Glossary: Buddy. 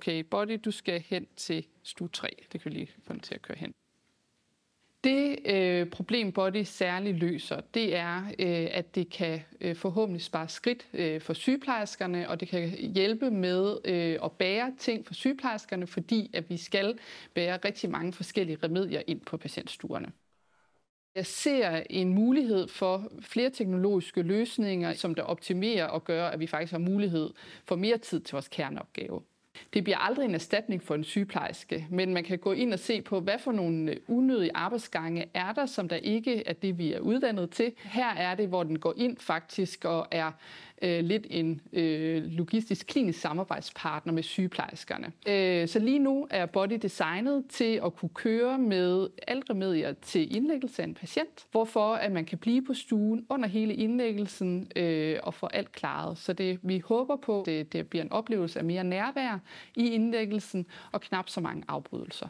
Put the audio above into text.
okay, Buddy, du skal hen til stue 3. Det kan vi lige få den til at køre hen. Det problem Buddy særligt løser, det er, at det kan forhåbentlig spare skridt for sygeplejerskerne, og det kan hjælpe med at bære ting for sygeplejerskerne, fordi at vi skal bære rigtig mange forskellige remedier ind på patientstuerne. Jeg ser en mulighed for flere teknologiske løsninger, som der optimerer og gør, at vi faktisk har mulighed for mere tid til vores kerneopgave. Det bliver aldrig en erstatning for en sygeplejerske, men man kan gå ind og se på, hvad for nogle unødige arbejdsgange er der, som der ikke er det, vi er uddannet til. Her er det, hvor den går ind faktisk og er lidt en logistisk klinisk samarbejdspartner med sygeplejerskerne. Så lige nu er Buddy designet til at kunne køre med alle remedier til indlæggelse af en patient, hvorfor at man kan blive på stuen under hele indlæggelsen og få alt klaret. Så det, vi håber på, det bliver en oplevelse af mere nærvær i indlæggelsen og knap så mange afbrydelser.